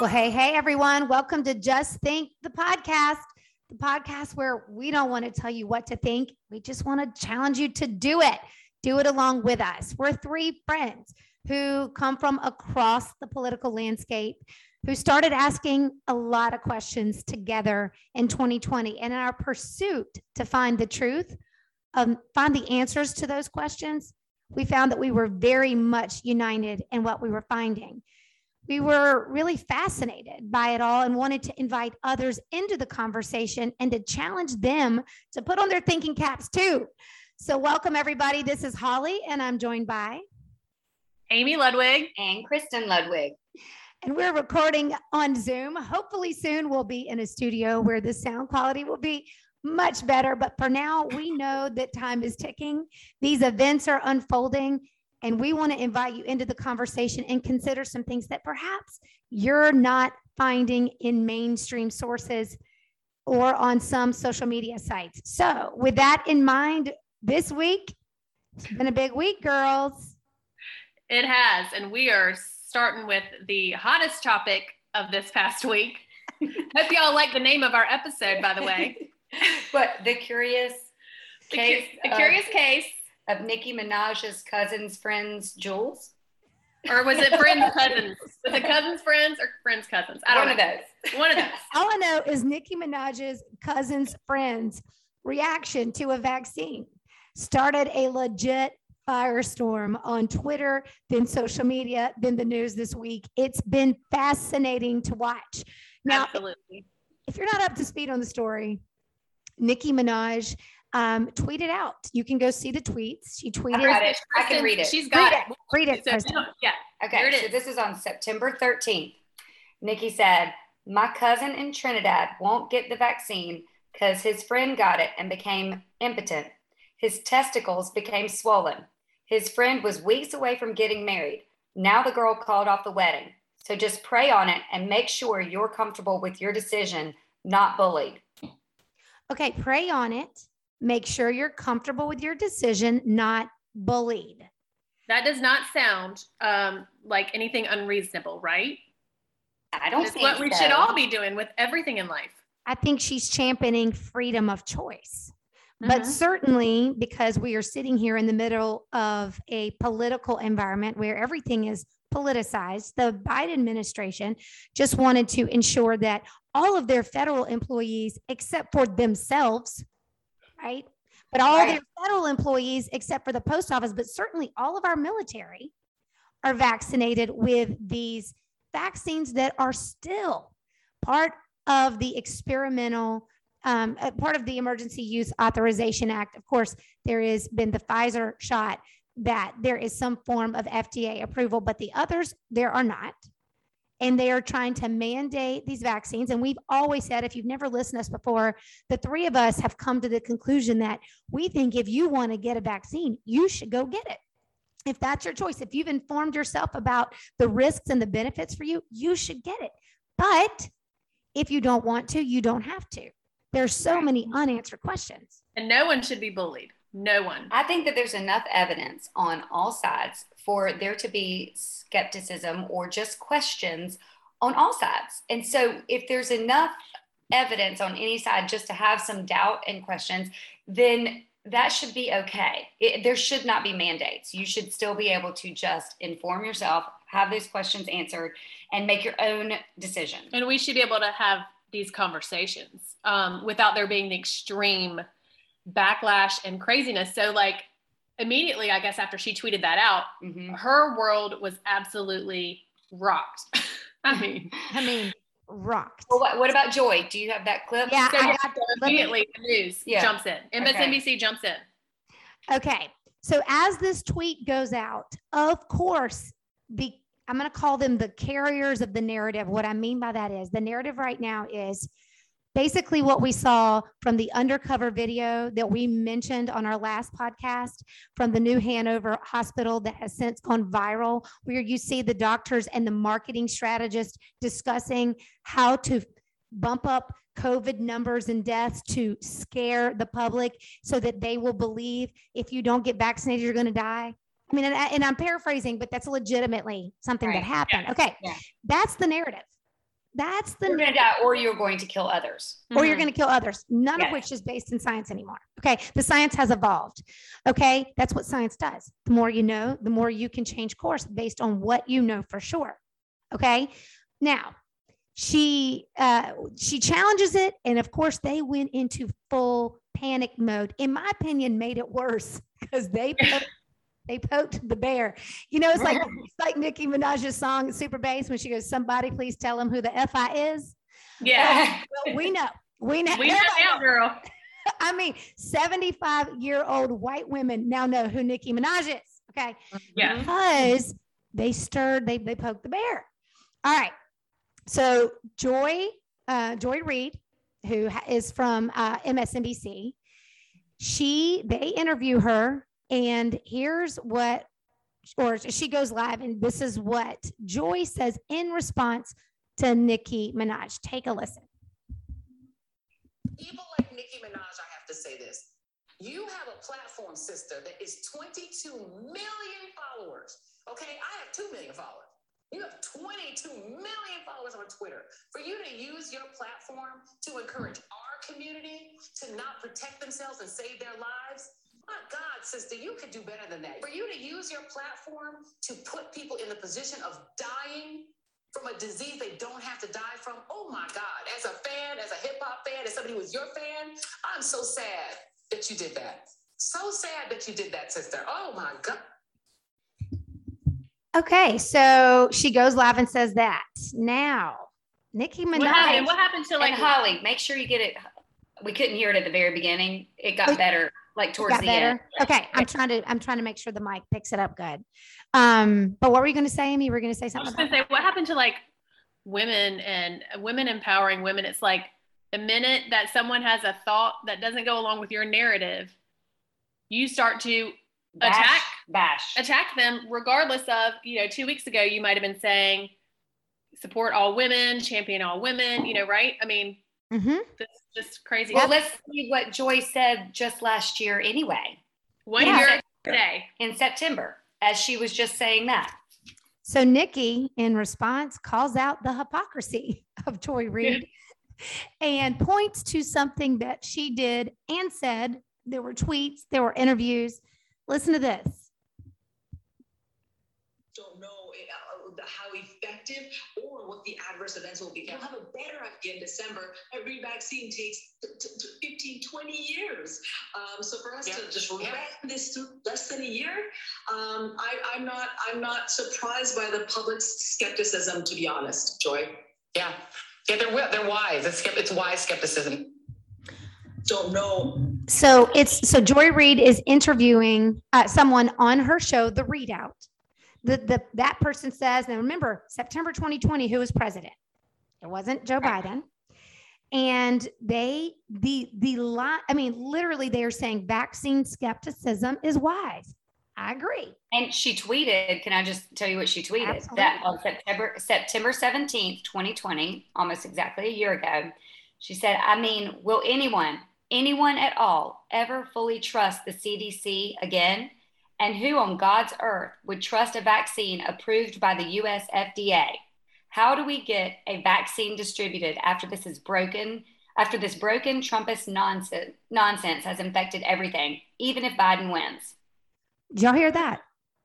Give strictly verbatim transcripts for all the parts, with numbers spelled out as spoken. Well, hey, hey, everyone. Welcome to Just Think, the podcast, the podcast where we don't want to tell you what to think. We just want to challenge you to do it. Do it along with us. We're three friends who come from across the political landscape, who started asking a lot of questions together in twenty twenty. And in our pursuit to find the truth, um, find the answers to those questions, we found that we were very much united in what we were finding. We were really fascinated by it all and wanted to invite others into the conversation and to challenge them to put on their thinking caps too. So welcome everybody. This is Holly and I'm joined by Amy Ludwig and Kristen Ludwig. And we're recording on Zoom. Hopefully soon we'll be in a studio where the sound quality will be much better. But for now, we know that time is ticking. These events are unfolding. And we want to invite you into the conversation and consider some things that perhaps you're not finding in mainstream sources or on some social media sites. So with that in mind, this week, it's been a big week, girls. It has. And we are starting with the hottest topic of this past week. Hope y'all like the name of our episode, by the way. But the curious case. The, cu- the curious of- case. Of Nicki Minaj's cousin's friend's Jules? Or was it friend's cousins? Was it cousin's friends or friend's cousins? I don't One know. One of those. One of those. All I know is Nicki Minaj's cousin's friend's reaction to a vaccine started a legit firestorm on Twitter, then social media, then the news this week. It's been fascinating to watch. Now, absolutely. If you're not up to speed on the story, Nicki Minaj Um, tweet it out. You can go see the tweets. She tweeted. I, it. I can read it. She's got read it. it. Read it. So, yeah. Okay. Here it is. So this is on September thirteenth. Nicki said, "My cousin in Trinidad won't get the vaccine because his friend got it and became impotent. His testicles became swollen. His friend was weeks away from getting married. Now the girl called off the wedding. So just pray on it and make sure you're comfortable with your decision, not bullied." Okay. Pray on it. Make sure you're comfortable with your decision, not bullied. That does not sound um, like anything unreasonable, right? I don't think so. That's what we should all be doing with everything in life. I think she's championing freedom of choice. Mm-hmm. But certainly because we are sitting here in the middle of a political environment where everything is politicized, the Biden administration just wanted to ensure that all of their federal employees, except for themselves, right? But all right. their federal employees, except for the post office, but certainly all of our military are vaccinated with these vaccines that are still part of the experimental, um, part of the Emergency Use Authorization Act. Of course, there has been the Pfizer shot that there is some form of F D A approval, but the others, there are not. And they are trying to mandate these vaccines. And we've always said, if you've never listened to us before, the three of us have come to the conclusion that we think if you want to get a vaccine, you should go get it. If that's your choice, if you've informed yourself about the risks and the benefits for you, you should get it. But if you don't want to, you don't have to. There's so many unanswered questions. And no one should be bullied. No one. I think that there's enough evidence on all sides for there to be skepticism or just questions on all sides. And so if there's enough evidence on any side just to have some doubt and questions, then that should be okay. It, there should not be mandates. You should still be able to just inform yourself, have those questions answered, and make your own decision. And we should be able to have these conversations um, without there being the extreme backlash and craziness. So like immediately, I guess after she tweeted that out, mm-hmm. her world was absolutely rocked. I mean, I mean, rocked. Well, what, what about Joy? Do you have that clip? Yeah, so I got that. Immediately the news yeah. jumps in. M S N B C okay. jumps in. Okay. So as this tweet goes out, of course, the, I'm going to call them the carriers of the narrative. What I mean by that is the narrative right now is basically what we saw from the undercover video that we mentioned on our last podcast from the New Hanover Hospital that has since gone viral, where you see the doctors and the marketing strategists discussing how to bump up COVID numbers and deaths to scare the public so that they will believe if you don't get vaccinated, you're going to die. I mean, and, I, and I'm paraphrasing, but that's legitimately something right. that happened. Yeah. Okay. Yeah. That's the narrative. That's the you're going to die, or you're going to kill others, or mm-hmm. you're going to kill others. None yes. of which is based in science anymore. Okay. The science has evolved. Okay. That's what science does. The more you know, the more you can change course based on what you know for sure. Okay. Now she, uh, she challenges it. And of course they went into full panic mode, in my opinion, made it worse because they put- They poked the bear. You know, it's like it's like Nicki Minaj's song Super Bass when she goes, somebody please tell them who the F I is. Yeah. Well, well, we know. We know. We know now, girl. I mean, seventy-five-year-old white women now know who Nicki Minaj is. Okay. Yeah. Because they stirred, they they poked the bear. All right. So Joy, uh, Joy Reid, who is from uh, M S N B C, she they interview her. And here's what, or she goes live, and this is what Joy says in response to Nicki Minaj. Take a listen. People like Nicki Minaj, I have to say this. You have a platform, sister, that is twenty-two million followers. Okay, I have two million followers. You have twenty-two million followers on Twitter. For you to use your platform to encourage our community to not protect themselves and save their lives, my God, sister, you could do better than that. For you to use your platform to put people in the position of dying from a disease they don't have to die from, oh my God, as a fan, as a hip-hop fan, as somebody who was your fan, I'm so sad that you did that. So sad that you did that, sister. Oh my God. Okay, so she goes live and says that. Now, Nicki Minaj. What happened, what happened to, like, Holly? Make sure you get it. We couldn't hear it at the very beginning. It got better. Like towards the better. End. Okay. I'm trying to, I'm trying to make sure the mic picks it up good. Um, but what were you going to say, Amy? We're going to say something. I was going to say, what happened to like women and women empowering women? It's like the minute that someone has a thought that doesn't go along with your narrative, you start to bash, attack, bash, attack them regardless of, you know, two weeks ago, you might've been saying support all women, champion all women, you know, right? I mean, mm-hmm. This is just crazy. Well, let's see what Joy said just last year anyway. One yeah. year today. In September, as she was just saying that. So Nicki, in response, calls out the hypocrisy of Joy Reid and points to something that she did and said. There were tweets, there were interviews. Listen to this. Don't know how effective or what the adverse events will be. You'll have a better idea in December. Every vaccine takes fifteen, twenty years. Um, so for us yeah. to just rat this through less than a year, um, I, I'm not I'm not surprised by the public's skepticism, to be honest, Joy. Yeah, yeah, they're they're wise. It's, it's wise skepticism. Don't know. So it's so Joy Reid is interviewing uh, someone on her show, The Readout. The, the, that person says, now remember, September twenty twenty, who was president? It wasn't Joe Biden. And they, the, the line, I mean, literally they are saying vaccine skepticism is wise. I agree. And she tweeted, can I just tell you what she tweeted? Absolutely. That on September, September seventeenth, twenty twenty, almost exactly a year ago, she said, I mean, will anyone, anyone at all ever fully trust the C D C again? And who on God's earth would trust a vaccine approved by the U S F D A? How do we get a vaccine distributed after this is broken, after this broken Trumpist nonsense, nonsense has infected everything, even if Biden wins? Did y'all hear that?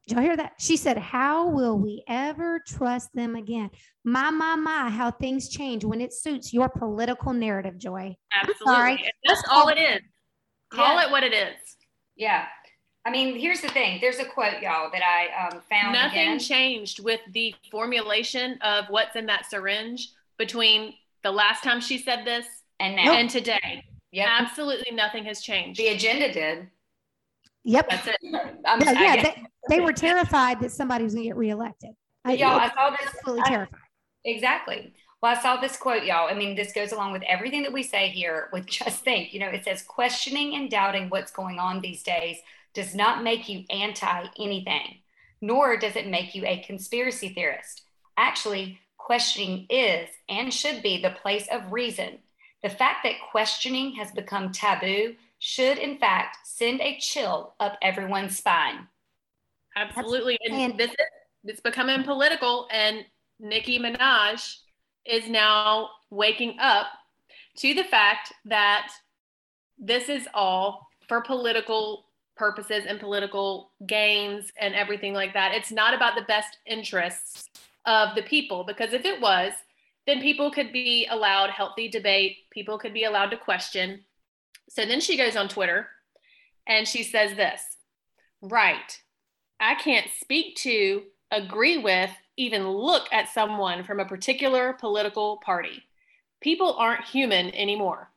Did y'all hear that? She said, how will we ever trust them again? My, my, my, how things change when it suits your political narrative, Joy. Absolutely. Sorry. That's all it is. Call yeah. it what it is. Yeah. I mean, here's the thing. There's a quote, y'all, that I um, found. Nothing again. changed with the formulation of what's in that syringe between the last time she said this and now nope. and today. Yep. Absolutely nothing has changed. The agenda did. Yep. That's it. I'm, yeah, yeah they, they were terrified that somebody was going to get reelected. I, y'all, I saw this. Absolutely I, terrified. Exactly. Well, I saw this quote, y'all. I mean, this goes along with everything that we say here with Just Think. You know, it says, questioning and doubting what's going on these days does not make you anti anything, nor does it make you a conspiracy theorist. Actually, questioning is and should be the place of reason. The fact that questioning has become taboo should, in fact, send a chill up everyone's spine. Absolutely. And this is, it's becoming political, and Nicki Minaj is now waking up to the fact that this is all for political purposes and political gains and everything like that. It's not about the best interests of the people, because if it was, then people could be allowed healthy debate. People could be allowed to question. So then she goes on Twitter and she says this, right, I can't speak to, agree with, even look at someone from a particular political party. People aren't human anymore.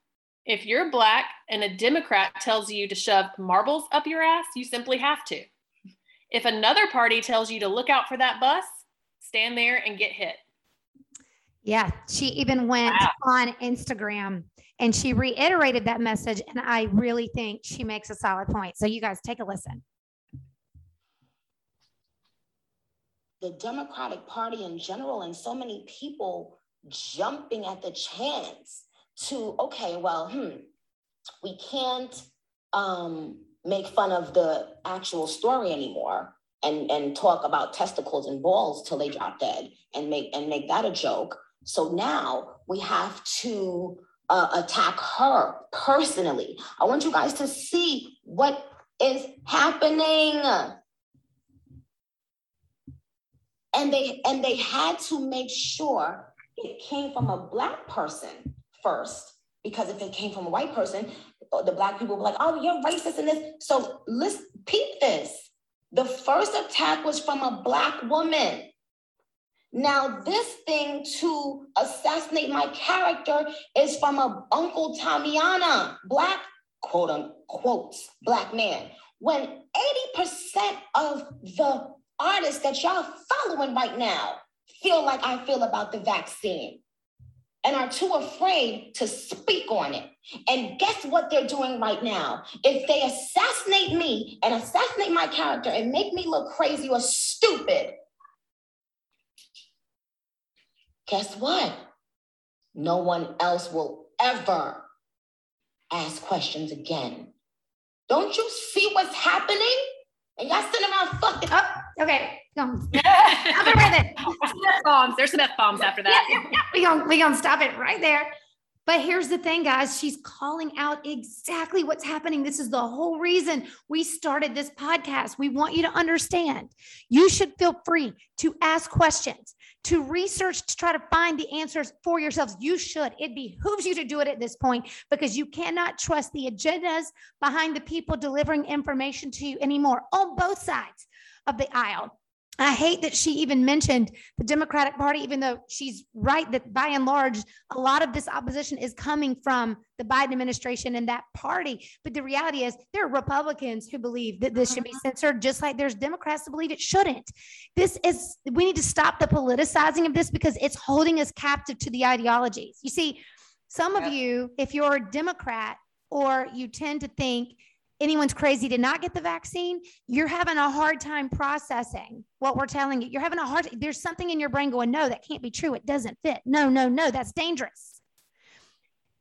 If you're Black and a Democrat tells you to shove marbles up your ass, you simply have to. If another party tells you to look out for that bus, stand there and get hit. Yeah, she even went wow. on Instagram and she reiterated that message. And I really think she makes a solid point. So you guys take a listen. The Democratic Party in general, and so many people jumping at the chance to, okay, well, hmm, we can't um, make fun of the actual story anymore and, and talk about testicles and balls till they drop dead and make and make that a joke. So now we have to uh, attack her personally. I want you guys to see what is happening. And they and they had to make sure it came from a Black person first, because if it came from a white person, the Black people were like, oh, you're racist in this. So let's peep this. The first attack was from a Black woman. Now this thing to assassinate my character is from a Uncle Tamiana, Black, quote unquote, Black man. When eighty percent of the artists that y'all following right now feel like I feel about the vaccine and are too afraid to speak on it. And guess what they're doing right now? If they assassinate me and assassinate my character and make me look crazy or stupid, guess what? No one else will ever ask questions again. Don't you see what's happening? And y'all sitting around fucking up. Oh, okay. I'll be right there. There's some F-bombs after that. Yeah, yeah, yeah. We're gonna, we gonna stop it right there. But here's the thing, guys. She's calling out exactly what's happening. This is the whole reason we started this podcast. We want you to understand. You should feel free to ask questions, to research, to try to find the answers for yourselves. You should. It behooves you to do it at this point, because you cannot trust the agendas behind the people delivering information to you anymore on both sides of the aisle. I hate that she even mentioned the Democratic Party, even though she's right that by and large, a lot of this opposition is coming from the Biden administration and that party. But the reality is there are Republicans who believe that this should be censored, just like there's Democrats who believe it shouldn't. This is, we need to stop the politicizing of this, because it's holding us captive to the ideologies. You see, some of you, if you're a Democrat or you tend to think anyone's crazy to not get the vaccine, you're having a hard time processing what we're telling you. You're having a hard, there's something in your brain going, no, that can't be true. It doesn't fit. No, no, no, that's dangerous.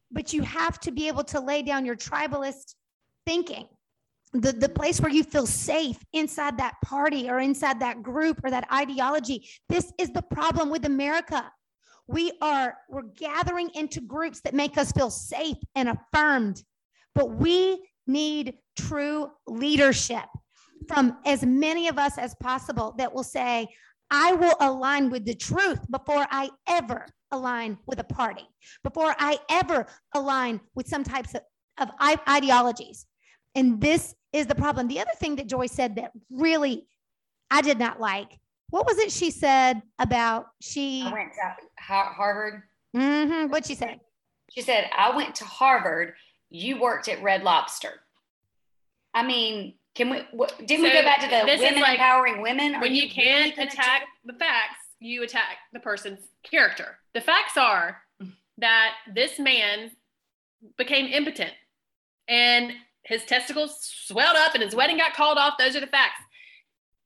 But you have to be able to lay down your tribalist thinking, the, the place where you feel safe inside that party or inside that group or that ideology. This is the problem with America. We are, we're gathering into groups that make us feel safe and affirmed, but we need true leadership from as many of us as possible that will say, I will align with the truth before I ever align with a party, before I ever align with some types of, of ideologies. And this is the problem. The other thing that Joy said that really I did not like, what was it she said about she? I went to Harvard. Mm-hmm. What'd she say? She said, I went to Harvard. You worked at Red Lobster. I mean, can we, what, didn't so we go back to the women like, empowering women? When you, you can't really attack the facts, you attack the person's character. The facts are that this man became impotent and his testicles swelled up and his wedding got called off. Those are the facts.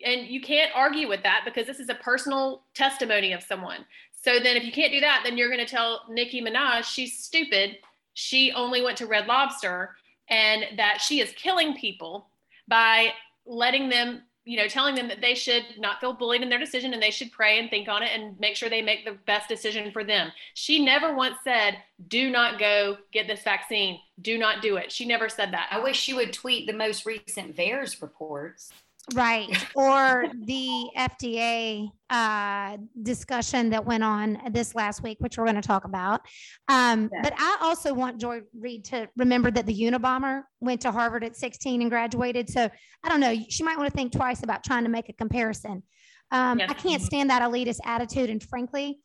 And you can't argue with that, because this is a personal testimony of someone. So then if you can't do that, then you're going to tell Nicki Minaj she's stupid. She only went to Red Lobster, and that she is killing people by letting them you know, telling them that they should not feel bullied in their decision and they should pray and think on it and make sure they make the best decision for them. She never once said, do not go get this vaccine. Do not do it. She never said that. I wish she would tweet the most recent VAERS reports. Right. Or the F D A uh, discussion that went on this last week, which we're going to talk about. Um, yeah. But I also want Joy Reid to remember that the Unabomber went to Harvard at sixteen and graduated. So I don't know. She might want to think twice about trying to make a comparison. Um, yeah. I can't stand that elitist attitude. And frankly,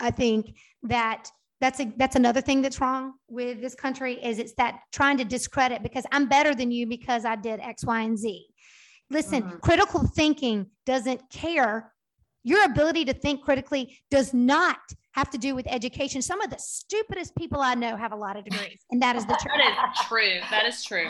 I think that That's a, that's another thing that's wrong with this country is it's that trying to discredit because I'm better than you because I did X, Y, and Z. Listen, mm-hmm. critical thinking doesn't care. Your ability to think critically does not have to do with education. Some of the stupidest people I know have a lot of degrees, and that is the truth. That is true. That is true.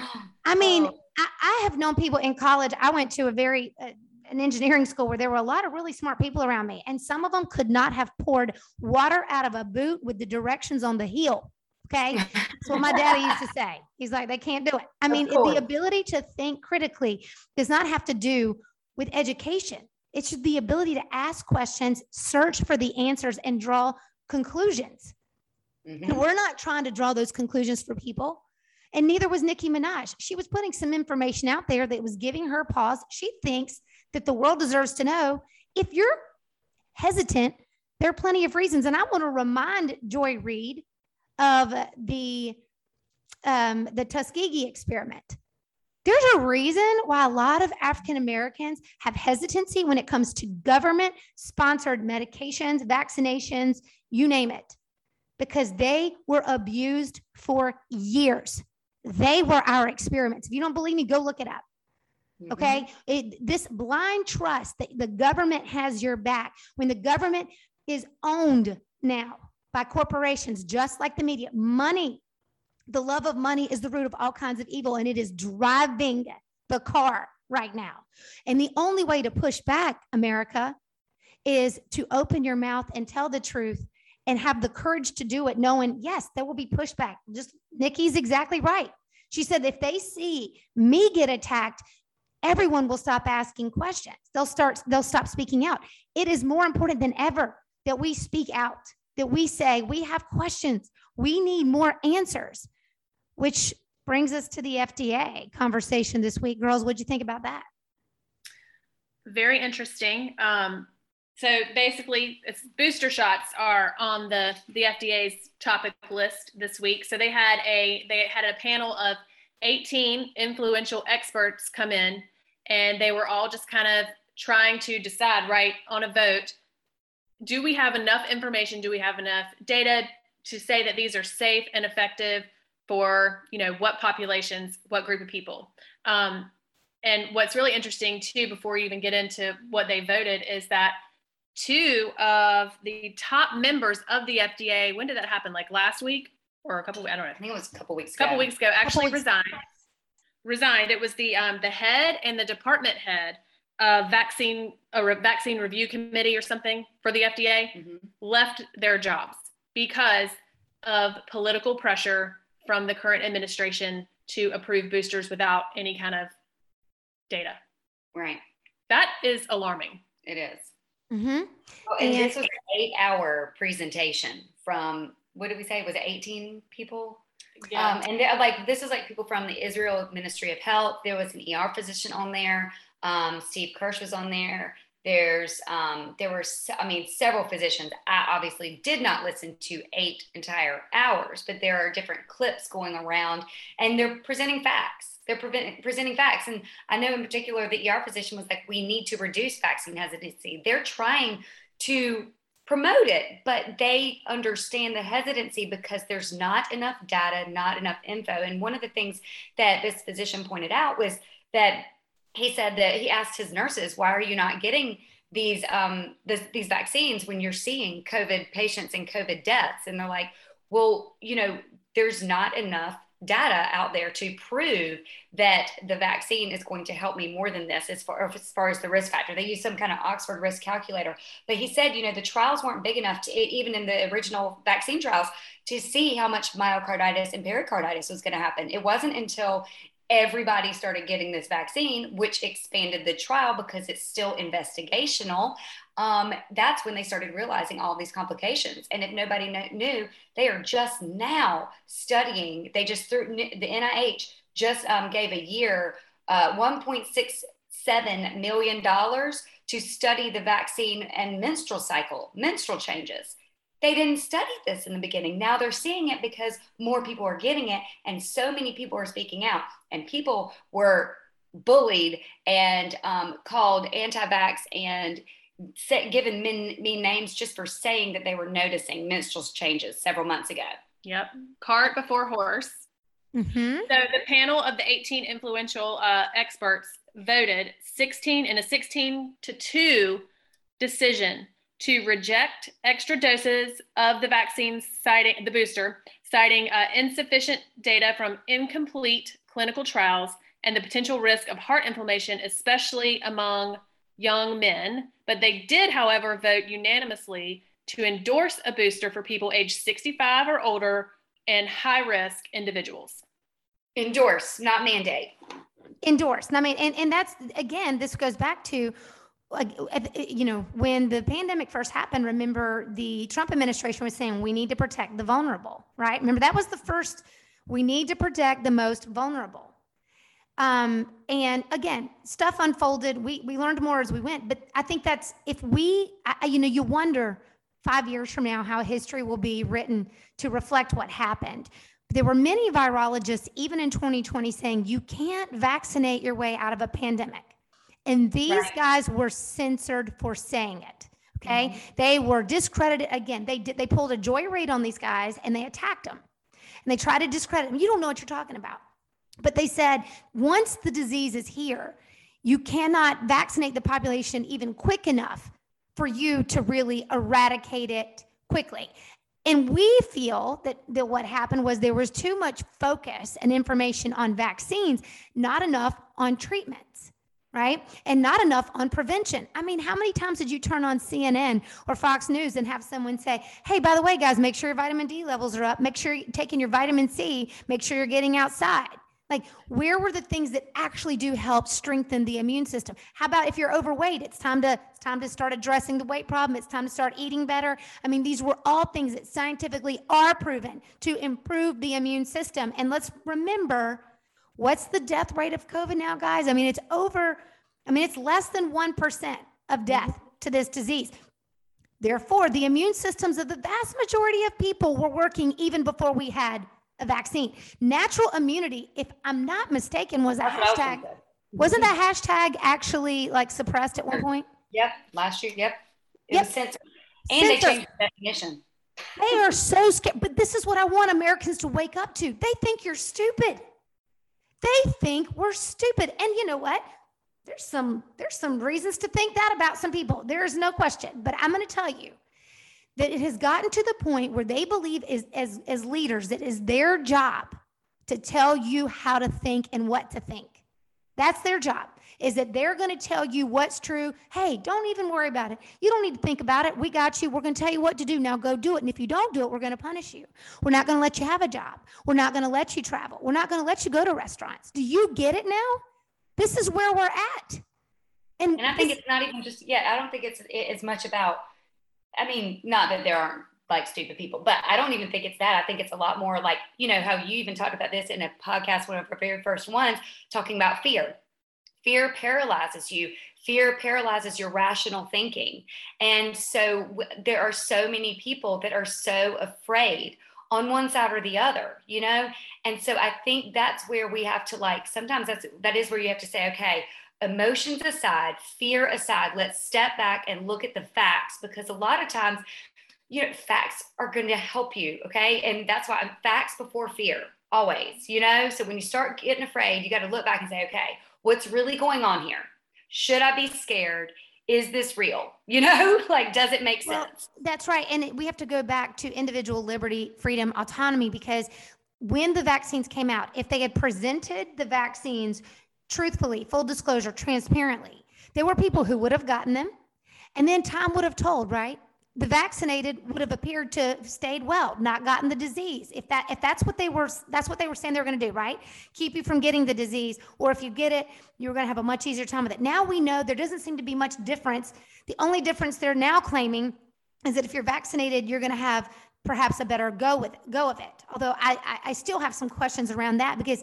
I mean, oh. I, I have known people in college. I went to a very... Uh, an engineering school where there were a lot of really smart people around me. And some of them could not have poured water out of a boot with the directions on the heel. Okay. That's what my daddy used to say. He's like, they can't do it. I mean, the ability to think critically does not have to do with education. It should be the ability to ask questions, search for the answers, and draw conclusions. Mm-hmm. And we're not trying to draw those conclusions for people. And neither was Nicki Minaj. She was putting some information out there that was giving her pause. She thinks that the world deserves to know. If you're hesitant, there are plenty of reasons. And I want to remind Joy Reid of the, um, the Tuskegee experiment. There's a reason why a lot of African Americans have hesitancy when it comes to government-sponsored medications, vaccinations, you name it, because they were abused for years. They were our experiments. If you don't believe me, go look it up. Okay. It, this blind trust that the government has your back when the government is owned now by corporations, just like the media. Money, the love of money is the root of all kinds of evil, and it is driving the car right now. And the only way to push back, America, is to open your mouth and tell the truth and have the courage to do it, knowing, yes, there will be pushback. Just Nikki's exactly right. She said, if they see me get attacked, everyone will stop asking questions. They'll start, they'll stop speaking out. It is more important than ever that we speak out, that we say we have questions. We need more answers, which brings us to the F D A conversation this week. Girls, what'd you think about that? Very interesting. Um, so basically, it's booster shots are on the, the F D A's topic list this week. So they had a, they had a panel of eighteen influential experts come in, and they were all just kind of trying to decide, right, on a vote, do we have enough information? Do we have enough data to say that these are safe and effective for, you know, what populations, what group of people? Um, and what's really interesting too, before you even get into what they voted, is that two of the top members of the F D A, when did that happen? Like last week? Or a couple, I don't know. I think it was a couple weeks ago. A couple weeks ago, actually weeks resigned. Ago. Resigned. It was the um, the head and the department head of vaccine or vaccine review committee or something for the F D A mm-hmm. left their jobs because of political pressure from the current administration to approve boosters without any kind of data. Right. That is alarming. It is. Mm-hmm. Oh, and yeah. This was an eight-hour presentation from. What did we say? Was it eighteen people? Yeah. Um, and like, this is like people from the Israel Ministry of Health. There was an E R physician on there. Um, Steve Kirsch was on there. There's, um, there were, I mean, several physicians. I obviously did not listen to eight entire hours, but there are different clips going around, and they're presenting facts. They're prevent- presenting facts. And I know in particular, the E R physician was like, we need to reduce vaccine hesitancy. They're trying to promote it, but they understand the hesitancy because there's not enough data, not enough info. And one of the things that this physician pointed out was that he said that he asked his nurses, why are you not getting these, um, this, these vaccines when you're seeing COVID patients and COVID deaths? And they're like, well, you know, there's not enough data out there to prove that the vaccine is going to help me more than this as far, as far as the risk factor. They use some kind of Oxford risk calculator. But he said, you know, the trials weren't big enough to, even in the original vaccine trials, to see how much myocarditis and pericarditis was going to happen. It wasn't until everybody started getting this vaccine, which expanded the trial because it's still investigational. Um, that's when they started realizing all these complications. And if nobody knew, they are just now studying. They just threw, the N I H just um, gave a year, uh, one point six seven million dollars to study the vaccine and menstrual cycle, menstrual changes. They didn't study this in the beginning. Now they're seeing it because more people are getting it, and so many people are speaking out, and people were bullied and um, called anti-vax and set, given men, mean names just for saying that they were noticing menstrual changes several months ago. Yep. Cart before horse. Mm-hmm. So the panel of the eighteen influential uh, experts voted sixteen in a sixteen to two decision to reject extra doses of the vaccine, citing the booster, citing uh, insufficient data from incomplete clinical trials and the potential risk of heart inflammation, especially among young men. But they did, however, vote unanimously to endorse a booster for people aged sixty-five or older and high-risk individuals. Endorse, not mandate. Endorse. I mean, and, and that's, again, this goes back to, like, you know, when the pandemic first happened, remember the Trump administration was saying we need to protect the vulnerable, right? Remember, that was the first, we need to protect the most vulnerable. Um, and again, stuff unfolded. We we learned more as we went, but I think that's, if we, I, you know, you wonder five years from now how history will be written to reflect what happened. There were many virologists, even in twenty twenty, saying you can't vaccinate your way out of a pandemic. And these right. guys were censored for saying it. Okay. Mm-hmm. They were discredited. Again, they did, they pulled a Joy Reid on these guys and they attacked them and they tried to discredit them. You don't know what you're talking about, but they said, once the disease is here, you cannot vaccinate the population even quick enough for you to really eradicate it quickly. And we feel that, that what happened was there was too much focus and information on vaccines, not enough on treatments. Right? And not enough on prevention. I mean, how many times did you turn on C N N or Fox News and have someone say, hey, by the way, guys, make sure your vitamin D levels are up. Make sure you're taking your vitamin C. Make sure you're getting outside. Like, where were the things that actually do help strengthen the immune system? How about if you're overweight, it's time to, it's time to start addressing the weight problem. It's time to start eating better. I mean, these were all things that scientifically are proven to improve the immune system. And let's remember, what's the death rate of COVID now, guys? I mean, it's over, I mean, it's less than one percent of death to this disease. Therefore, the immune systems of the vast majority of people were working even before we had a vaccine. Natural immunity, if I'm not mistaken, was a hashtag. Wasn't that hashtag actually like suppressed at one point? Yep, last year, yep. It yep. was censored. And censored. They changed the definition. They are so scared, but this is what I want Americans to wake up to. They think you're stupid. They think we're stupid. And you know what? There's some, there's some reasons to think that about some people. There is no question. But I'm going to tell you that it has gotten to the point where they believe is, as, as leaders, it is their job to tell you how to think and what to think. That's their job, is that they're going to tell you what's true. Hey, don't even worry about it. You don't need to think about it. We got you. We're going to tell you what to do. Now go do it. And if you don't do it, we're going to punish you. We're not going to let you have a job. We're not going to let you travel. We're not going to let you go to restaurants. Do you get it now? This is where we're at. And, and I think this, it's not even just, yeah, I don't think it's as much about, I mean, not that there aren't like stupid people, but I don't even think it's that. I think it's a lot more like, you know, how you even talked about this in a podcast, one of our very first ones, talking about fear. Fear paralyzes you. Fear paralyzes your rational thinking. And so w- there are so many people that are so afraid on one side or the other, you know? And so I think that's where we have to, like, sometimes that's, that is where you have to say, okay, emotions aside, fear aside, let's step back and look at the facts, because a lot of times, you know, facts are going to help you. Okay. And that's why I'm facts before fear always, you know? So when you start getting afraid, you got to look back and say, okay, what's really going on here? Should I be scared? Is this real? You know, like, does it make well, sense? That's right. And we have to go back to individual liberty, freedom, autonomy, because when the vaccines came out, if they had presented the vaccines truthfully, full disclosure, transparently, there were people who would have gotten them. And then time would have told, right? the vaccinated would have appeared to have stayed well, not gotten the disease. If that, if that's what they were, that's what they were saying they were going to do, right? Keep you from getting the disease, or if you get it, you're going to have a much easier time with it. Now we know there doesn't seem to be much difference. The only difference they're now claiming is that if you're vaccinated, you're going to have perhaps a better go with it, go of it. Although I, I still have some questions around that because,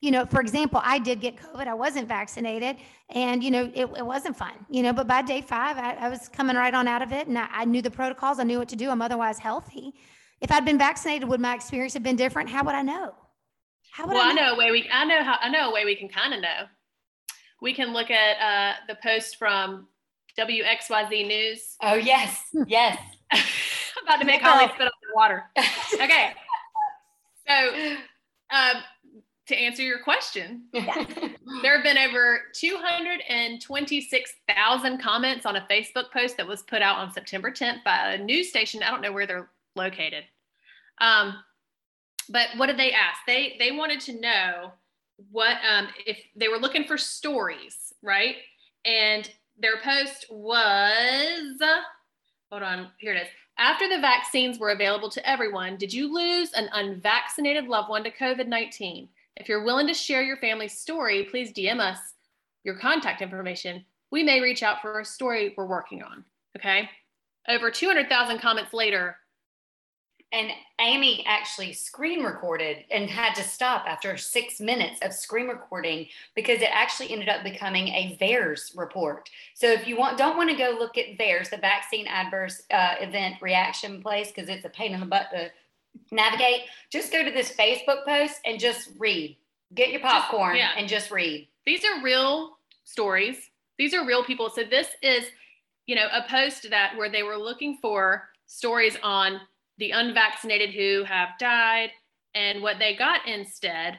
you know, for example, I did get COVID. I wasn't vaccinated, and, you know, it, it wasn't fun, you know, but by day five, I, I was coming right on out of it, and I, I knew the protocols. I knew what to do. I'm otherwise healthy. If I'd been vaccinated, would my experience have been different? How would I know? How would well, I know? I know a way we, I know how, I know a way we can kind of know. We can look at uh, the post from W X Y Z News. Oh, yes. Yes. I'm about to make Holly spit out the water. Okay. So, um, to answer your question, yeah. There have been over two hundred twenty-six thousand comments on a Facebook post that was put out on September tenth by a news station. I don't know where they're located. Um, but what did they ask? They they wanted to know what, um, if they were looking for stories, right? And their post was, hold on, here it is. After the vaccines were available to everyone, did you lose an unvaccinated loved one to COVID nineteen? If you're willing to share your family's story, please D M us your contact information. We may reach out for a story we're working on, okay? Over two hundred thousand comments later. And Amy actually screen recorded and had to stop after six minutes of screen recording because it actually ended up becoming a VAERS report. So if you want, don't want to go look at VAERS, the Vaccine Adverse uh, Event Reaction place, because it's a pain in the butt to navigate, just go to this Facebook post and just read. Get your popcorn just, yeah. and just read. These are real stories. These are real people. So this is, you know, a post that where they were looking for stories on the unvaccinated who have died, and what they got instead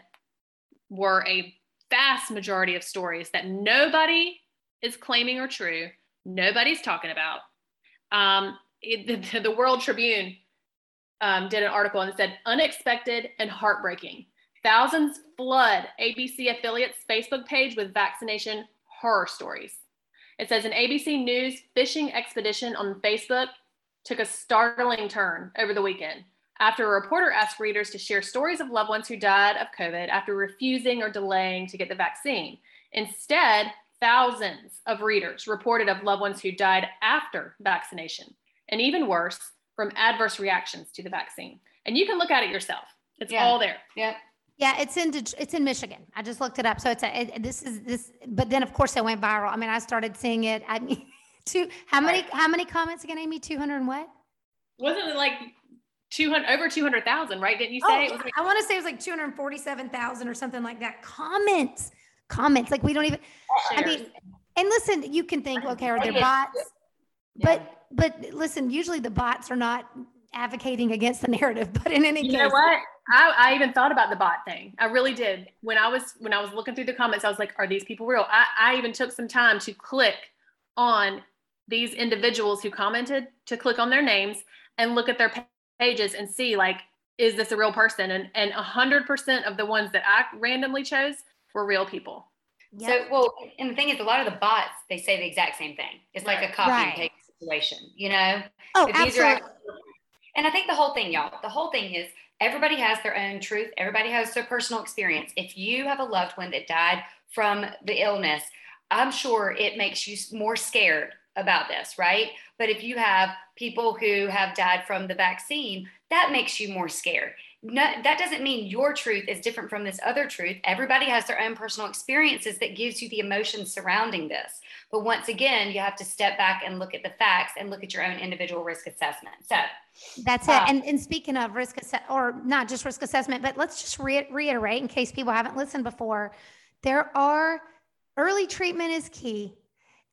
were a vast majority of stories that nobody is claiming are true. Nobody's talking about. Um, it, the, the World Tribune Um, did an article and it said, unexpected and heartbreaking. Thousands flood A B C affiliates' Facebook page with vaccination horror stories. It says an A B C News fishing expedition on Facebook took a startling turn over the weekend after a reporter asked readers to share stories of loved ones who died of COVID after refusing or delaying to get the vaccine. Instead, thousands of readers reported of loved ones who died after vaccination, and even worse, from adverse reactions to the vaccine. And you can look at it yourself. It's yeah. all there. Yeah. Yeah. It's in, it's in Michigan. I just looked it up. So it's a, it, this is this, but then of course it went viral. I mean, I started seeing it. I mean, two, how many, right. how many comments again, Amy? two hundred and what? Wasn't it like two hundred, over two hundred thousand, right? Didn't you say? Oh, it was like, I want to say it was like two hundred forty-seven thousand or something like that. Comments, comments. Like we don't even, shares. I mean, and listen, you can think, okay, are there bots? But, yeah. But listen, usually the bots are not advocating against the narrative, but in any you case. You know what? I, I even thought about the bot thing. I really did. When I was when I was looking through the comments, I was like, are these people real? I, I even took some time to click on these individuals who commented, to click on their names and look at their pages and see, like, is this a real person? And and one hundred percent of the ones that I randomly chose were real people. Yep. So, well, and the thing is, a lot of the bots, they say the exact same thing. It's right. like a copy right. and paste. Situation, you know? Oh, if absolutely. Actually, and I think the whole thing, y'all, the whole thing is everybody has their own truth. Everybody has their personal experience. If you have a loved one that died from the illness, I'm sure it makes you more scared about this, right? But if you have people who have died from the vaccine, that makes you more scared. No, that doesn't mean your truth is different from this other truth. Everybody has their own personal experiences that gives you the emotions surrounding this. But once again, you have to step back and look at the facts and look at your own individual risk assessment. So that's um, it. And, and speaking of risk assessment, or not just risk assessment, but let's just re- reiterate in case people haven't listened before, there are early treatment is key.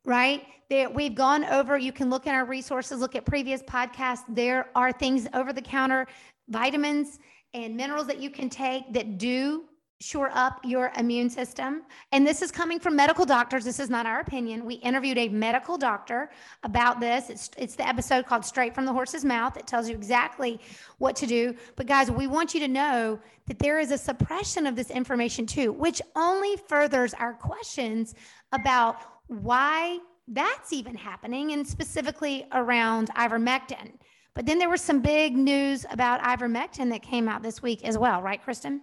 Right? There, we've gone over, you can look at our resources, look at previous podcasts. There are things over the counter, vitamins and minerals that you can take that do shore up your immune system. And this is coming from medical doctors. This is not our opinion. We interviewed a medical doctor about this. It's, it's the episode called Straight from the Horse's Mouth. It tells you exactly what to do. But guys, we want you to know that there is a suppression of this information too, which only furthers our questions about why that's even happening, and specifically around ivermectin. But then there was some big news about ivermectin that came out this week as well, right, Kristen?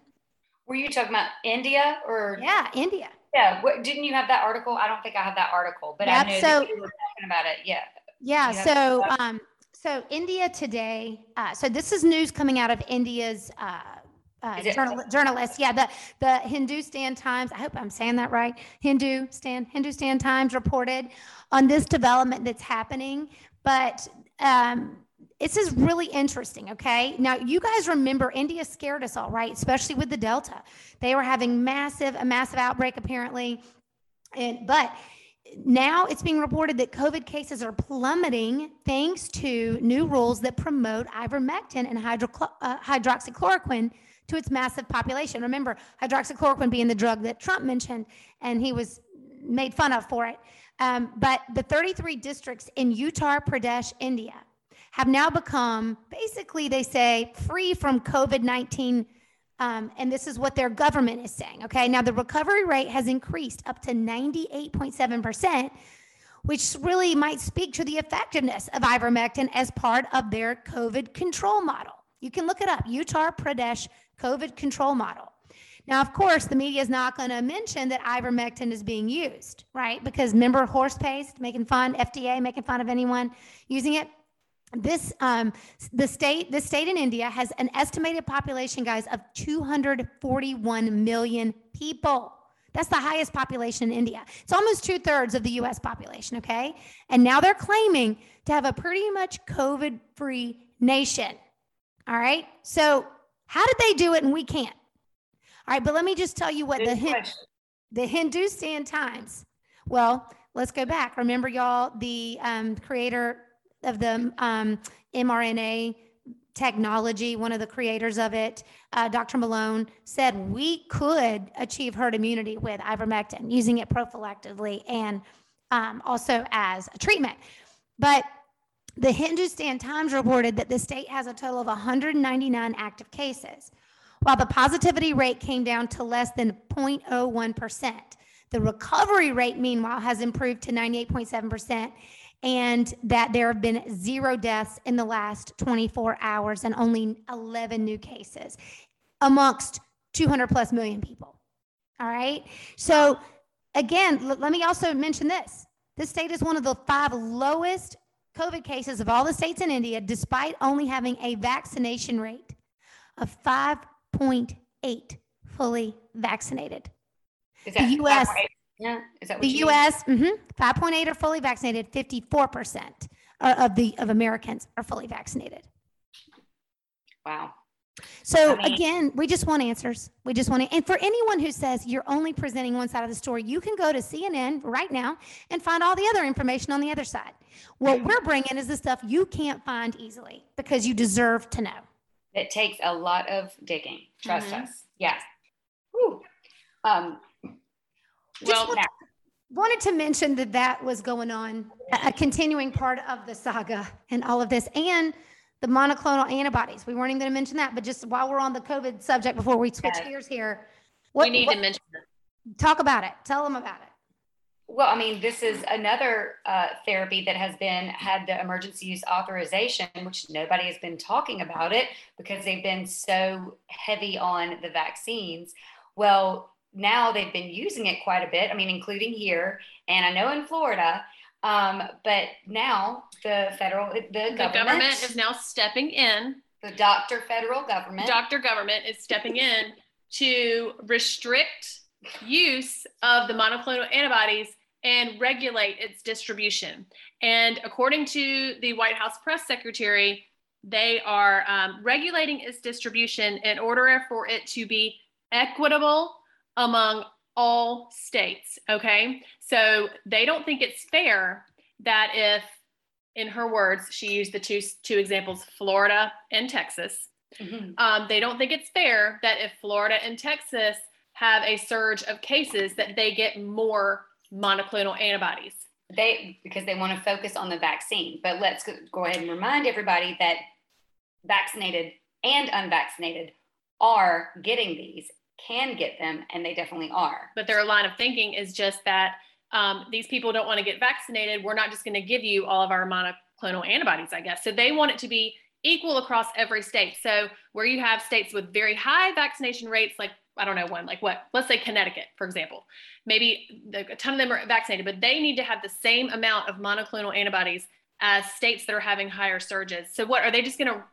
Were you talking about India or? Yeah, India. Yeah. What, didn't you have that article? I don't think I have that article, but yep, I knew so, that you were talking about it. Yeah. Yeah. So, um, so India today, uh, so this is news coming out of India's uh, uh, journal- journalists. Yeah. The, the Hindustan Times, I hope I'm saying that right. Hindustan, Hindustan Times reported on this development that's happening, but, um, this is really interesting, okay? Now, you guys remember India scared us all, right? Especially with the Delta. They were having massive, a massive outbreak apparently. And but now it's being reported that COVID cases are plummeting thanks to new rules that promote ivermectin and hydro, uh, hydroxychloroquine to its massive population. Remember, hydroxychloroquine being the drug that Trump mentioned, and he was made fun of for it. Um, but the thirty-three districts in Uttar Pradesh, India, have now become, basically they say, free from COVID nineteen. Um, and this is what their government is saying, okay? Now the recovery rate has increased up to ninety-eight point seven percent, which really might speak to the effectiveness of ivermectin as part of their COVID control model. You can look it up, Uttar Pradesh COVID control model. Now, of course, the media is not going to mention that ivermectin is being used, right? Because remember horse paste, making fun, F D A making fun of anyone using it? This um, the state the state in India has an estimated population, guys, of two hundred forty-one million people. That's the highest population in India. It's almost two thirds of the U S population, okay? And now they're claiming to have a pretty much COVID-free nation, all right? So how did they do it and we can't? All right, but let me just tell you what Good the Hin- the Hindustan Times, well, let's go back. Remember, y'all, the um, creator of the um, mRNA technology, one of the creators of it, uh, Doctor Malone, said we could achieve herd immunity with ivermectin, using it prophylactically and um, also as a treatment. But the Hindustan Times reported that the state has a total of one hundred ninety-nine active cases, while the positivity rate came down to less than zero point zero one percent. The recovery rate, meanwhile, has improved to ninety-eight point seven percent. And that there have been zero deaths in the last twenty-four hours and only eleven new cases amongst two hundred plus million people, all right? So again, l- let me also mention this. This state is one of the five lowest COVID cases of all the states in India, despite only having a vaccination rate of five point eight fully vaccinated. Is that the U S? That right? Yeah, is that what the U S mm-hmm, five point eight are fully vaccinated. fifty-four percent of the of Americans are fully vaccinated. Wow. So I mean, again, we just want answers. We just want to, and for anyone who says you're only presenting one side of the story, you can go to C N N right now and find all the other information on the other side. What we're bringing is the stuff you can't find easily because you deserve to know. It takes a lot of digging. Trust mm-hmm. us. Yes. Woo. Um. Just well, wanted, wanted to mention that that was going on, a continuing part of the saga and all of this, and the monoclonal antibodies. We weren't even going to mention that, but just while we're on the COVID subject, before we switch yeah. gears here, what, we need what, to mention it. Talk about it. Tell them about it. Well, I mean, this is another uh, therapy that has been had the emergency use authorization, which nobody has been talking about it because they've been so heavy on the vaccines. Well, now they've been using it quite a bit, I mean, including here, and I know in Florida, um, but now the federal, the, the government, government is now stepping in. The doctor federal government. Doctor government is stepping in to restrict use of the monoclonal antibodies and regulate its distribution. And according to the White House press secretary, they are um, regulating its distribution in order for it to be equitable among all states, okay? So they don't think it's fair that if, in her words, she used the two two examples, Florida and Texas, mm-hmm. um, they don't think it's fair that if Florida and Texas have a surge of cases that they get more monoclonal antibodies. They, because they want to focus on the vaccine, but let's go ahead and remind everybody that vaccinated and unvaccinated are getting these, can get them, and they definitely are. But their line of thinking is just that um, these people don't want to get vaccinated. We're not just going to give you all of our monoclonal antibodies, I guess. So they want it to be equal across every state. So where you have states with very high vaccination rates, like, I don't know, one, like what, let's say Connecticut, for example, maybe a ton of them are vaccinated, but they need to have the same amount of monoclonal antibodies as states that are having higher surges. So what, are they just going to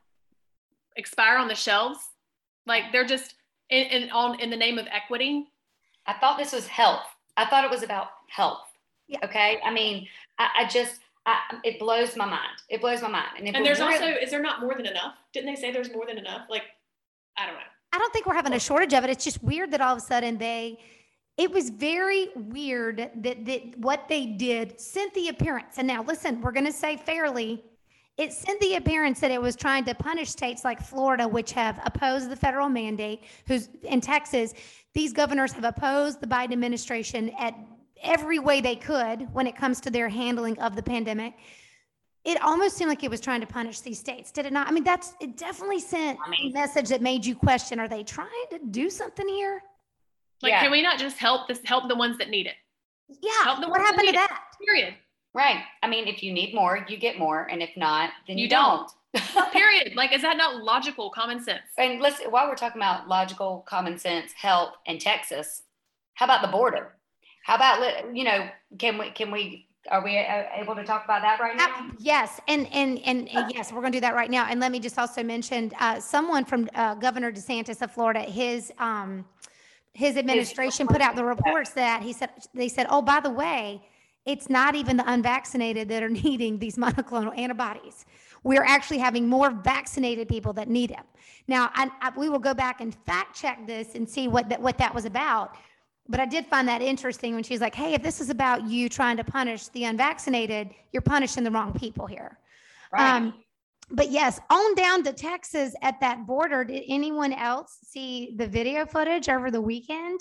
expire on the shelves? Like they're just in, in, on, in the name of equity. I thought this was health. I thought it was about health. Yeah. Okay. I mean, I, I just, I, it blows my mind. It blows my mind. And, and there's also, is there not more than enough? Didn't they say there's more than enough? Like, I don't know. I don't think we're having a shortage of it. It's just weird that all of a sudden they, it was very weird that, that what they did sent the appearance. And now listen, we're going to say fairly, it sent the appearance that it was trying to punish states like Florida, which have opposed the federal mandate, who's in Texas. These governors have opposed the Biden administration at every way they could when it comes to their handling of the pandemic. It almost seemed like it was trying to punish these states, did it not? I mean, that's, it definitely sent I mean, a message that made you question, are they trying to do something here? Like, yeah. Can we not just help this, help the ones that need it? Yeah, what happened to that? It, period. Right. I mean, if you need more, you get more. And if not, then you, you don't. don't. Period. Like, is that not logical common sense? And let's, while we're talking about logical common sense, health, and Texas, how about the border? How about, you know, can we, can we, are we able to talk about that right now? Yes. And, and, and, and yes, we're going to do that right now. And let me just also mention uh, someone from uh, Governor DeSantis of Florida, his, um, his administration put out the reports that he said, they said, oh, by the way, it's not even the unvaccinated that are needing these monoclonal antibodies. We're actually having more vaccinated people that need them. Now, I, I, we will go back and fact check this and see what that, what that was about. But I did find that interesting when she was like, hey, if this is about you trying to punish the unvaccinated, you're punishing the wrong people here. Right. Um, but yes, on down to Texas at that border, did anyone else see the video footage over the weekend?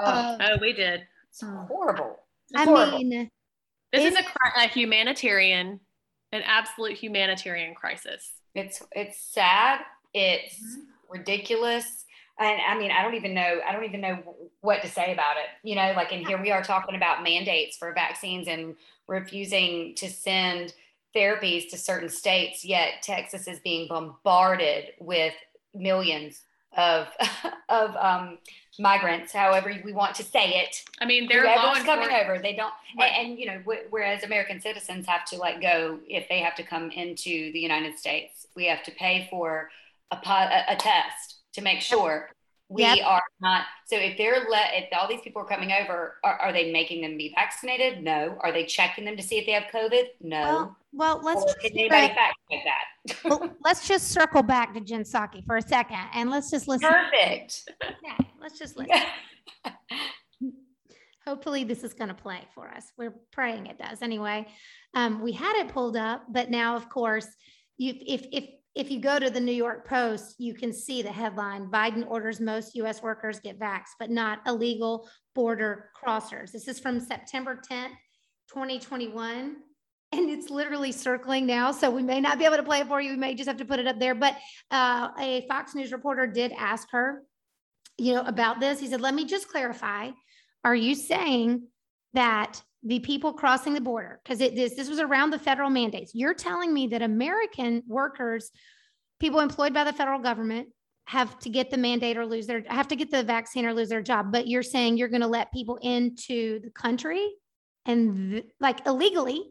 Oh, uh, oh we did. It's horrible. It's I horrible. mean. This is a, a humanitarian, an absolute humanitarian crisis. It's, it's sad. It's mm-hmm. ridiculous. And I mean, I don't even know, I don't even know what to say about it. You know, like, and here we are talking about mandates for vaccines and refusing to send therapies to certain states, yet Texas is being bombarded with millions of, of um, migrants, however we want to say it. I mean, they're Whoever's coming court. over. They don't, right. and, and you know, w- whereas American citizens have to like go, if they have to come into the United States, we have to pay for a, a, a test. To make sure we yep. are not, so if they're let, if all these people are coming over, are, are they making them be vaccinated? No. Are they checking them to see if they have COVID? No. Well, well let's or just did anybody fact check that? Well, let's just circle back to Jen Psaki for a second and let's just listen. Perfect. Yeah, let's just listen. Hopefully this is going to play for us. We're praying it does. Anyway, um, we had it pulled up, but now of course, you if if If you go to the New York Post, you can see the headline, Biden orders most U S workers get vaxxed, but not illegal border crossers. This is from September tenth, twenty twenty-one, and it's literally circling now. So we may not be able to play it for you. We may just have to put it up there. But uh, a Fox News reporter did ask her, you know, about this. He said, let me just clarify. Are you saying that the people crossing the border, because this this was around the federal mandates. You're telling me that American workers, people employed by the federal government, have to get the mandate or lose their have to get the vaccine or lose their job. But you're saying you're going to let people into the country and th- like illegally,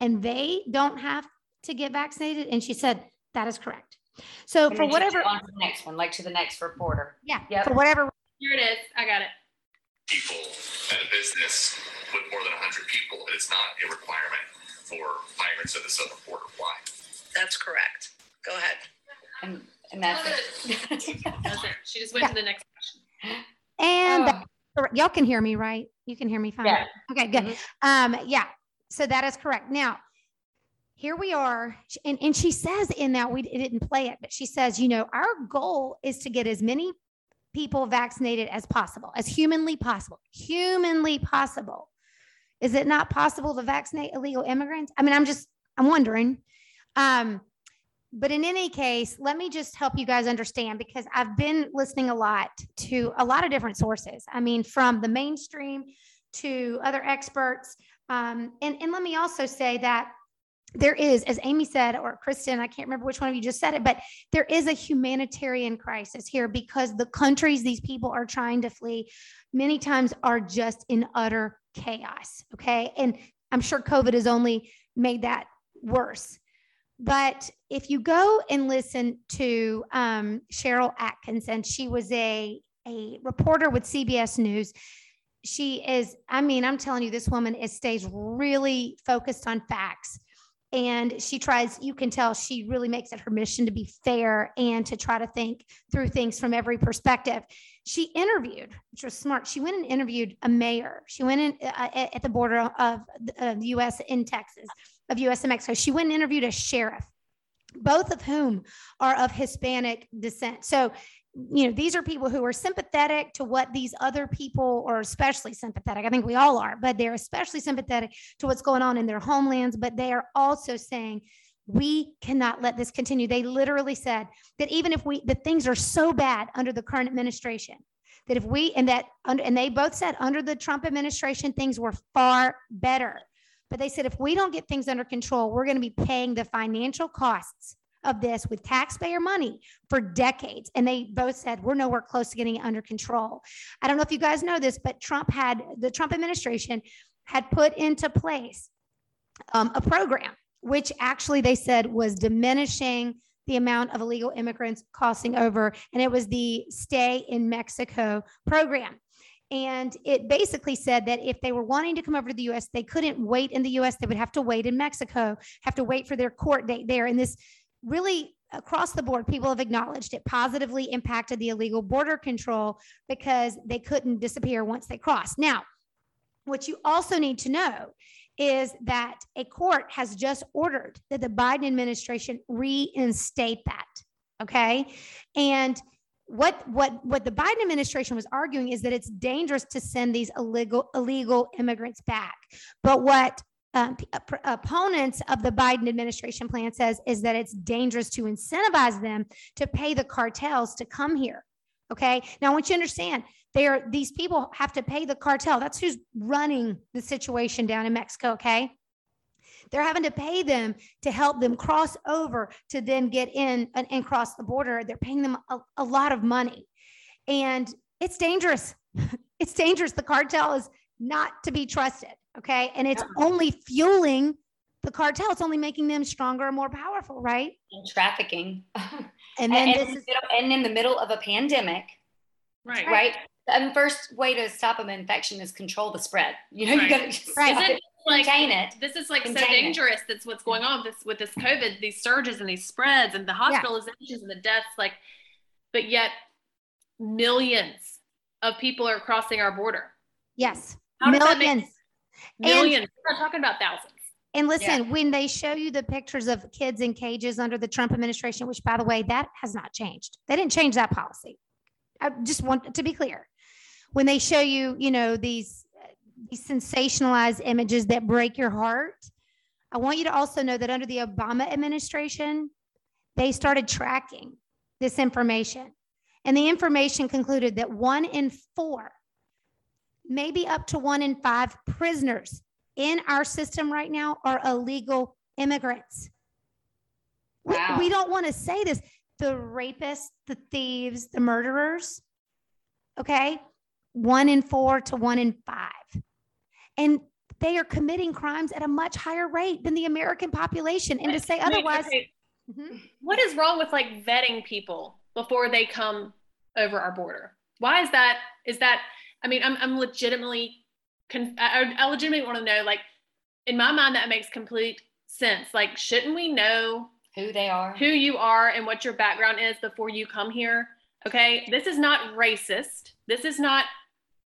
and they don't have to get vaccinated. And she said that is correct. So and for whatever on to the next one, like to the next reporter. Yeah. Yep. For whatever. Here it is. I got it. People at a business with more than one hundred people, it's not a requirement for migrants at the southern border. Why? That's correct. Go ahead. And, and that's it. That's it. She just went yeah. to the next question. And oh. that, y'all can hear me, right? You can hear me fine. Yeah. Okay, good. Mm-hmm. Um, yeah, so that is correct. Now, here we are. And, and she says in that, we didn't play it, but she says, you know, our goal is to get as many people vaccinated as possible, as humanly possible, humanly possible. Is it not possible to vaccinate illegal immigrants? I mean, I'm just, I'm wondering. Um, but in any case, let me just help you guys understand because I've been listening a lot to a lot of different sources. I mean, from the mainstream to other experts. Um, and, and let me also say that there is, as Amy said, or Kristen, I can't remember which one of you just said it, but there is a humanitarian crisis here because the countries these people are trying to flee many times are just in utter chaos, okay? And I'm sure COVID has only made that worse. But if you go and listen to um, Cheryl Atkinson, she was a, a reporter with C B S News. She is, I mean, I'm telling you, this woman is stays really focused on facts. And she tries, you can tell she really makes it her mission to be fair and to try to think through things from every perspective. She interviewed, which was smart. She went and interviewed a mayor. She went in uh, at the border of the U S in Texas, of U S and Mexico. She went and interviewed a sheriff, both of whom are of Hispanic descent. So, you know, these are people who are sympathetic to what these other people are especially sympathetic. I think we all are, but they're especially sympathetic to what's going on in their homelands. But they are also saying, we cannot let this continue. They literally said that even if we, that things are so bad under the current administration, that if we, and that, and they both said under the Trump administration, things were far better. But they said, if we don't get things under control, we're going to be paying the financial costs of this with taxpayer money for decades. And they both said, we're nowhere close to getting it under control. I don't know if you guys know this, but Trump had, the Trump administration had put into place um, a program, which actually they said was diminishing the amount of illegal immigrants crossing over. And it was the Stay in Mexico program. And it basically said that if they were wanting to come over to the U S, they couldn't wait in the U S. They would have to wait in Mexico, have to wait for their court date there. And this really across the board, people have acknowledged it positively impacted the illegal border control because they couldn't disappear once they crossed. Now, what you also need to know is that a court has just ordered that the Biden administration reinstate that, okay? And What what what the Biden administration was arguing is that it's dangerous to send these illegal illegal immigrants back. But what um, p- opponents of the Biden administration plan says is that it's dangerous to incentivize them to pay the cartels to come here. Okay. Now I want you to understand there these people have to pay the cartel. That's who's running the situation down in Mexico. Okay. They're having to pay them to help them cross over to then get in and, and cross the border. They're paying them a, a lot of money. And it's dangerous. It's dangerous. The cartel is not to be trusted. Okay. And it's yeah. only fueling the cartel. It's only making them stronger and more powerful, right? And trafficking. And then and, this and, is- middle, and in the middle of a pandemic. Right. Right. And the first way to stop an infection is control the spread. You know, right. you got to just right. stop it. Like, contain it. This is like contain so dangerous. It. That's what's going on with this, with this COVID, these surges and these spreads and the hospitalizations yeah. and the deaths. Like, but yet millions of people are crossing our border. Yes. How millions. Does that make millions. And, we're not talking about thousands. And listen, yeah. when they show you the pictures of kids in cages under the Trump administration, which by the way, that has not changed. They didn't change that policy. I just want to be clear. When they show you, you know, these These sensationalized images that break your heart. I want you to also know that under the Obama administration, they started tracking this information. And the information concluded that one in four, maybe up to one in five prisoners in our system right now are illegal immigrants. Wow. We, we don't want to say this. The rapists, the thieves, the murderers, okay? One in four to one in five. And they are committing crimes at a much higher rate than the American population. And to say otherwise, okay. mm-hmm. What is wrong with like vetting people before they come over our border? Why is that? Is that, I mean, I'm, I'm legitimately, con- I, I legitimately want to know, like, in my mind, that makes complete sense. Like, shouldn't we know who they are, who you are, and what your background is before you come here? Okay. This is not racist. This is not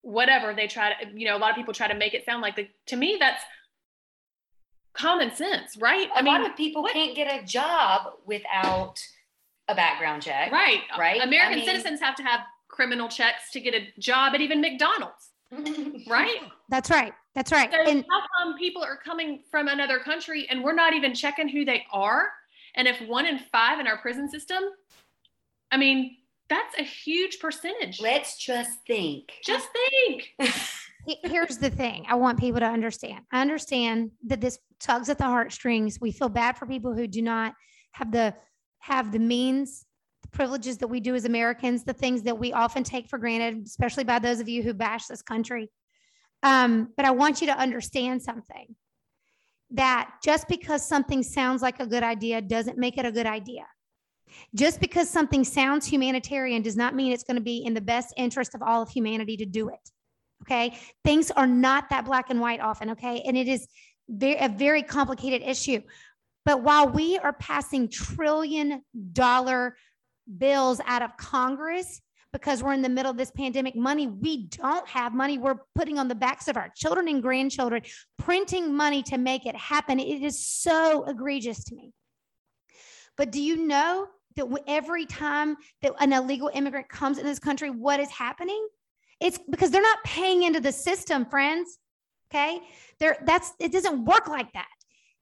whatever they try to, you know, a lot of people try to make it sound like the, to me, that's common sense, right? A I mean, lot of people what? can't get a job without a background check. Right. Right. American I mean, citizens have to have criminal checks to get a job at even McDonald's. Right. That's right. That's right. So and how come people are coming from another country and we're not even checking who they are? And if one in five in our prison system, I mean, that's a huge percentage. Let's just think. Just think. Here's the thing I want people to understand. I understand that this tugs at the heartstrings. We feel bad for people who do not have the have the means, the privileges that we do as Americans, the things that we often take for granted, especially by those of you who bash this country. Um, but I want you to understand something, that just because something sounds like a good idea doesn't make it a good idea. Just because something sounds humanitarian does not mean it's going to be in the best interest of all of humanity to do it. Okay. Things are not that black and white often. Okay. And it is very, a very complicated issue. But while we are passing trillion dollar bills out of Congress because we're in the middle of this pandemic, money we don't have, money we're putting on the backs of our children and grandchildren, printing money to make it happen, it is so egregious to me. But do you know that every time that an illegal immigrant comes in this country, what is happening? It's because they're not paying into the system, friends. Okay. They're, that's, it doesn't work like that.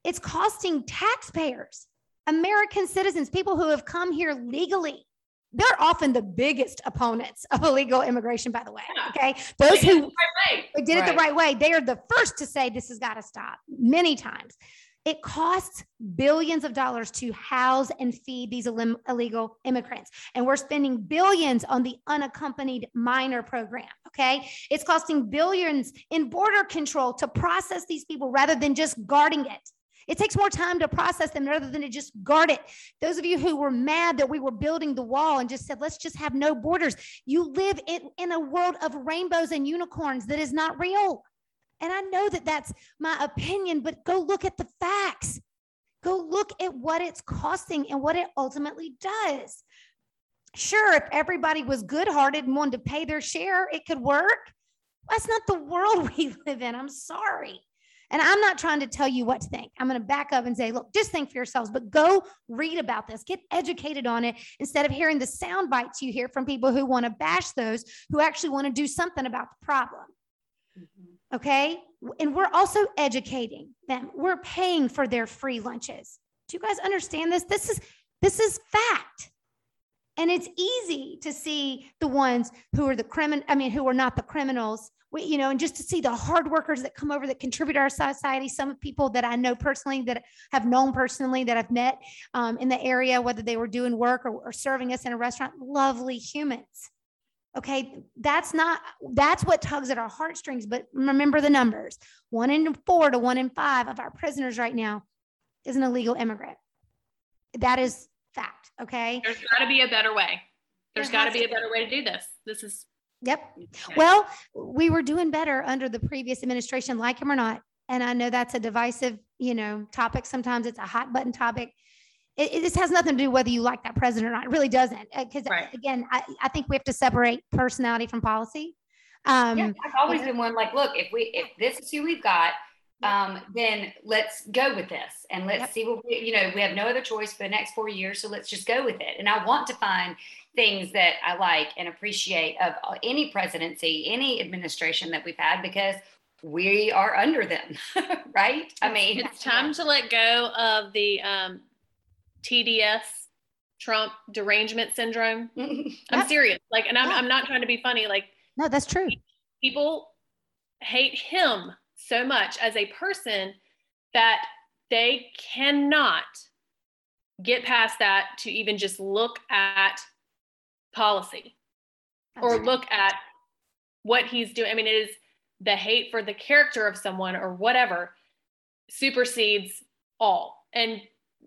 It's costing taxpayers, American citizens, people who have come here legally. They're often the biggest opponents of illegal immigration, by the way. Yeah. Okay. Those they who did it, the right way. did right. it the right way, they are the first to say this has got to stop many times. It costs billions of dollars to house and feed these Ill- illegal immigrants. And we're spending billions on the unaccompanied minor program, okay? It's costing billions in border control to process these people rather than just guarding it. It takes more time to process them rather than to just guard it. Those of you who were mad that we were building the wall and just said, let's just have no borders. You live in, in a world of rainbows and unicorns that is not real. And I know that that's my opinion, but go look at the facts. Go look at what it's costing and what it ultimately does. Sure, if everybody was good-hearted and wanted to pay their share, it could work. That's not the world we live in. I'm sorry. And I'm not trying to tell you what to think. I'm going to back up and say, look, just think for yourselves, but go read about this, get educated on it instead of hearing the sound bites you hear from people who want to bash those who actually want to do something about the problem. Mm-hmm. Okay. And we're also educating them. We're paying for their free lunches. Do you guys understand this? This is, this is fact. And it's easy to see the ones who are the criminal, I mean, who are not the criminals, we, you know, and just to see the hard workers that come over that contribute to our society. Some people that I know personally, that have known personally, that I've met um, in the area, whether they were doing work or, or serving us in a restaurant, lovely humans. Okay, that's not, that's what tugs at our heartstrings, but remember the numbers. One in four to one in five of our prisoners right now is an illegal immigrant. That is fact, okay? There's gotta be a better way. There's gotta be a better way to do this. This is- Yep. Okay. Well, we were doing better under the previous administration, like him or not. And I know that's a divisive, you know, topic. Sometimes it's a hot button topic. It, it, this has nothing to do whether you like that president or not. It really doesn't. Because, right. again, I, I think we have to separate personality from policy. Um, yeah, I've always been one like, look, if we if this is who we've got, um, then let's go with this. And let's yep. see what we, you know, we have no other choice for the next four years. So let's just go with it. And I want to find things that I like and appreciate of any presidency, any administration that we've had, because we are under them, right? I mean, it's, it's time to let go of the... Um, T D S, Trump derangement syndrome. I'm that's, serious. Like, and I'm, yeah. I'm not trying to be funny. Like, no, that's true. People hate him so much as a person that they cannot get past that to even just look at policy that's or right. look at what he's doing. I mean, it is the hate for the character of someone or whatever supersedes all. And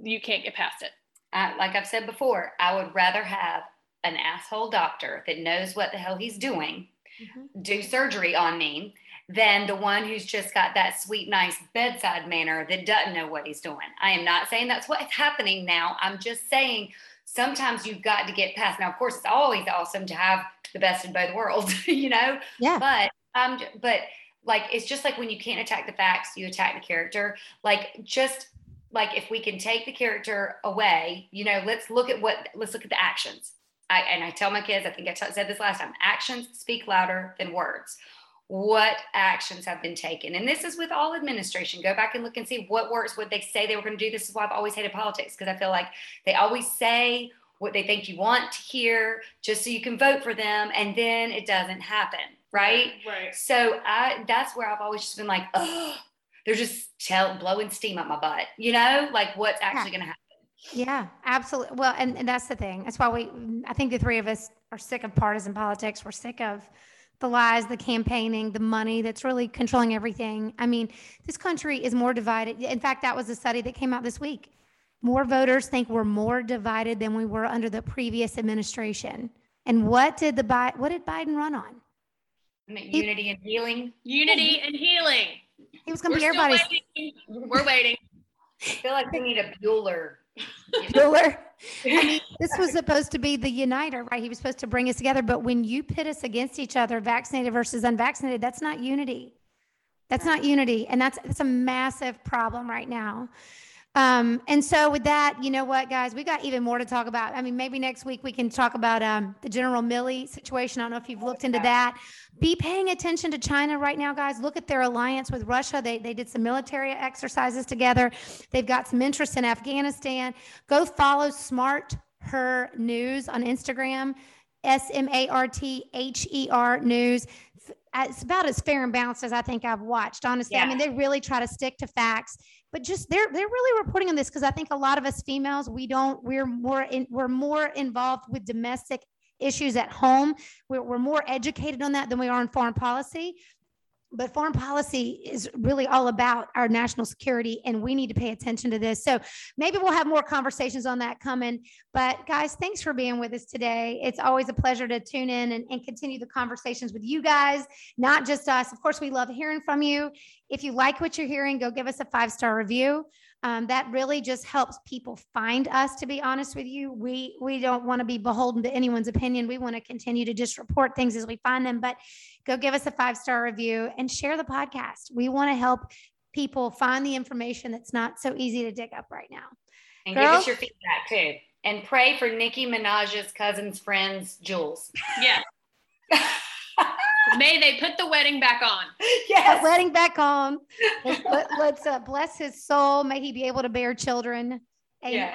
you can't get past it. Uh, like I've said before, I would rather have an asshole doctor that knows what the hell he's doing, mm-hmm. do surgery on me, than the one who's just got that sweet, nice bedside manner that doesn't know what he's doing. I am not saying that's what's happening now. I'm just saying sometimes you've got to get past. Now, of course, it's always awesome to have the best in both worlds, you know? Yeah. But um, but like, it's just like when you can't attack the facts, you attack the character. Like just... Like if we can take the character away, you know, let's look at what, let's look at the actions. I, and I tell my kids, I think I t- said this last time, actions speak louder than words. What actions have been taken? And this is with all administration. Go back and look and see what works, what they say they were going to do. This is why I've always hated politics, because I feel like they always say what they think you want to hear just so you can vote for them. And then it doesn't happen. right? Right. So I, that's where I've always just been like, oh, they're just tell, blowing steam up my butt, you know, like what's actually yeah. going to happen. Yeah, absolutely. Well, and, and that's the thing. That's why we, I think the three of us are sick of partisan politics. We're sick of the lies, the campaigning, the money that's really controlling everything. I mean, this country is more divided. In fact, that was a study that came out this week. More voters think we're more divided than we were under the previous administration. And what did the Bi- what did Biden run on? I mean, he, unity and healing. Unity and healing. He was going to be everybody's. Waiting. We're waiting. I feel like we need a Bueller. Bueller. I mean, this was supposed to be the uniter, right? He was supposed to bring us together. But when you pit us against each other, vaccinated versus unvaccinated, that's not unity. That's not unity. And that's, that's a massive problem right now. Um, and so with that, you know what, guys, we got even more to talk about. I mean, maybe next week we can talk about um, the General Milley situation. I don't know if you've looked into that. Be paying attention to China right now, guys. Look at their alliance with Russia. They they did some military exercises together. They've got some interest in Afghanistan. Go follow Smart Her News on Instagram, S M A R T H E R News. It's about as fair and balanced as I think I've watched, honestly. Yeah. I mean, they really try to stick to facts. But just they're they're really reporting on this because I think a lot of us females, we don't we're more in, we're more involved with domestic issues at home. We're, we're more educated on that than we are on foreign policy. But foreign policy is really all about our national security, and we need to pay attention to this. So maybe we'll have more conversations on that coming. But guys, thanks for being with us today. It's always a pleasure to tune in and, and continue the conversations with you guys, not just us. Of course, we love hearing from you. If you like what you're hearing, go give us a five-star review. Um, that really just helps people find us, to be honest with you. We we don't want to be beholden to anyone's opinion. We want to continue to just report things as we find them, but go give us a five-star review and share the podcast. We want to help people find the information that's not so easy to dig up right now. And Girl, give us your feedback too. And pray for Nicki Minaj's cousin's friend's jewels. Yeah. May they put the wedding back on. Yes. The wedding back on. Let, let's uh, bless his soul. May he be able to bear children. Amen.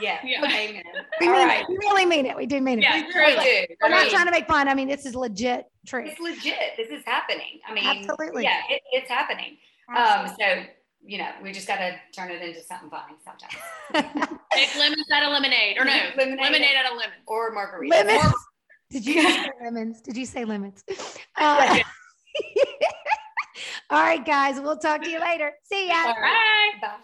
Yeah. Yeah. yeah. Amen. We mean right. it. We really mean it. We do mean it. Yeah, we really like, do. I'm not trying to make fun. I mean, this is legit truth. It's legit. This is happening. I mean, absolutely. Yeah, it, it's happening. Absolutely. Um, so, you know, we just got to turn it into something funny sometimes. Make lemons out of lemonade. Or no, lemonade, lemonade out of lemon. Or margarita. Lemons. Or- Did you say lemons? Did you say lemons? Uh, all right, guys. We'll talk to you later. See ya. All right. Bye.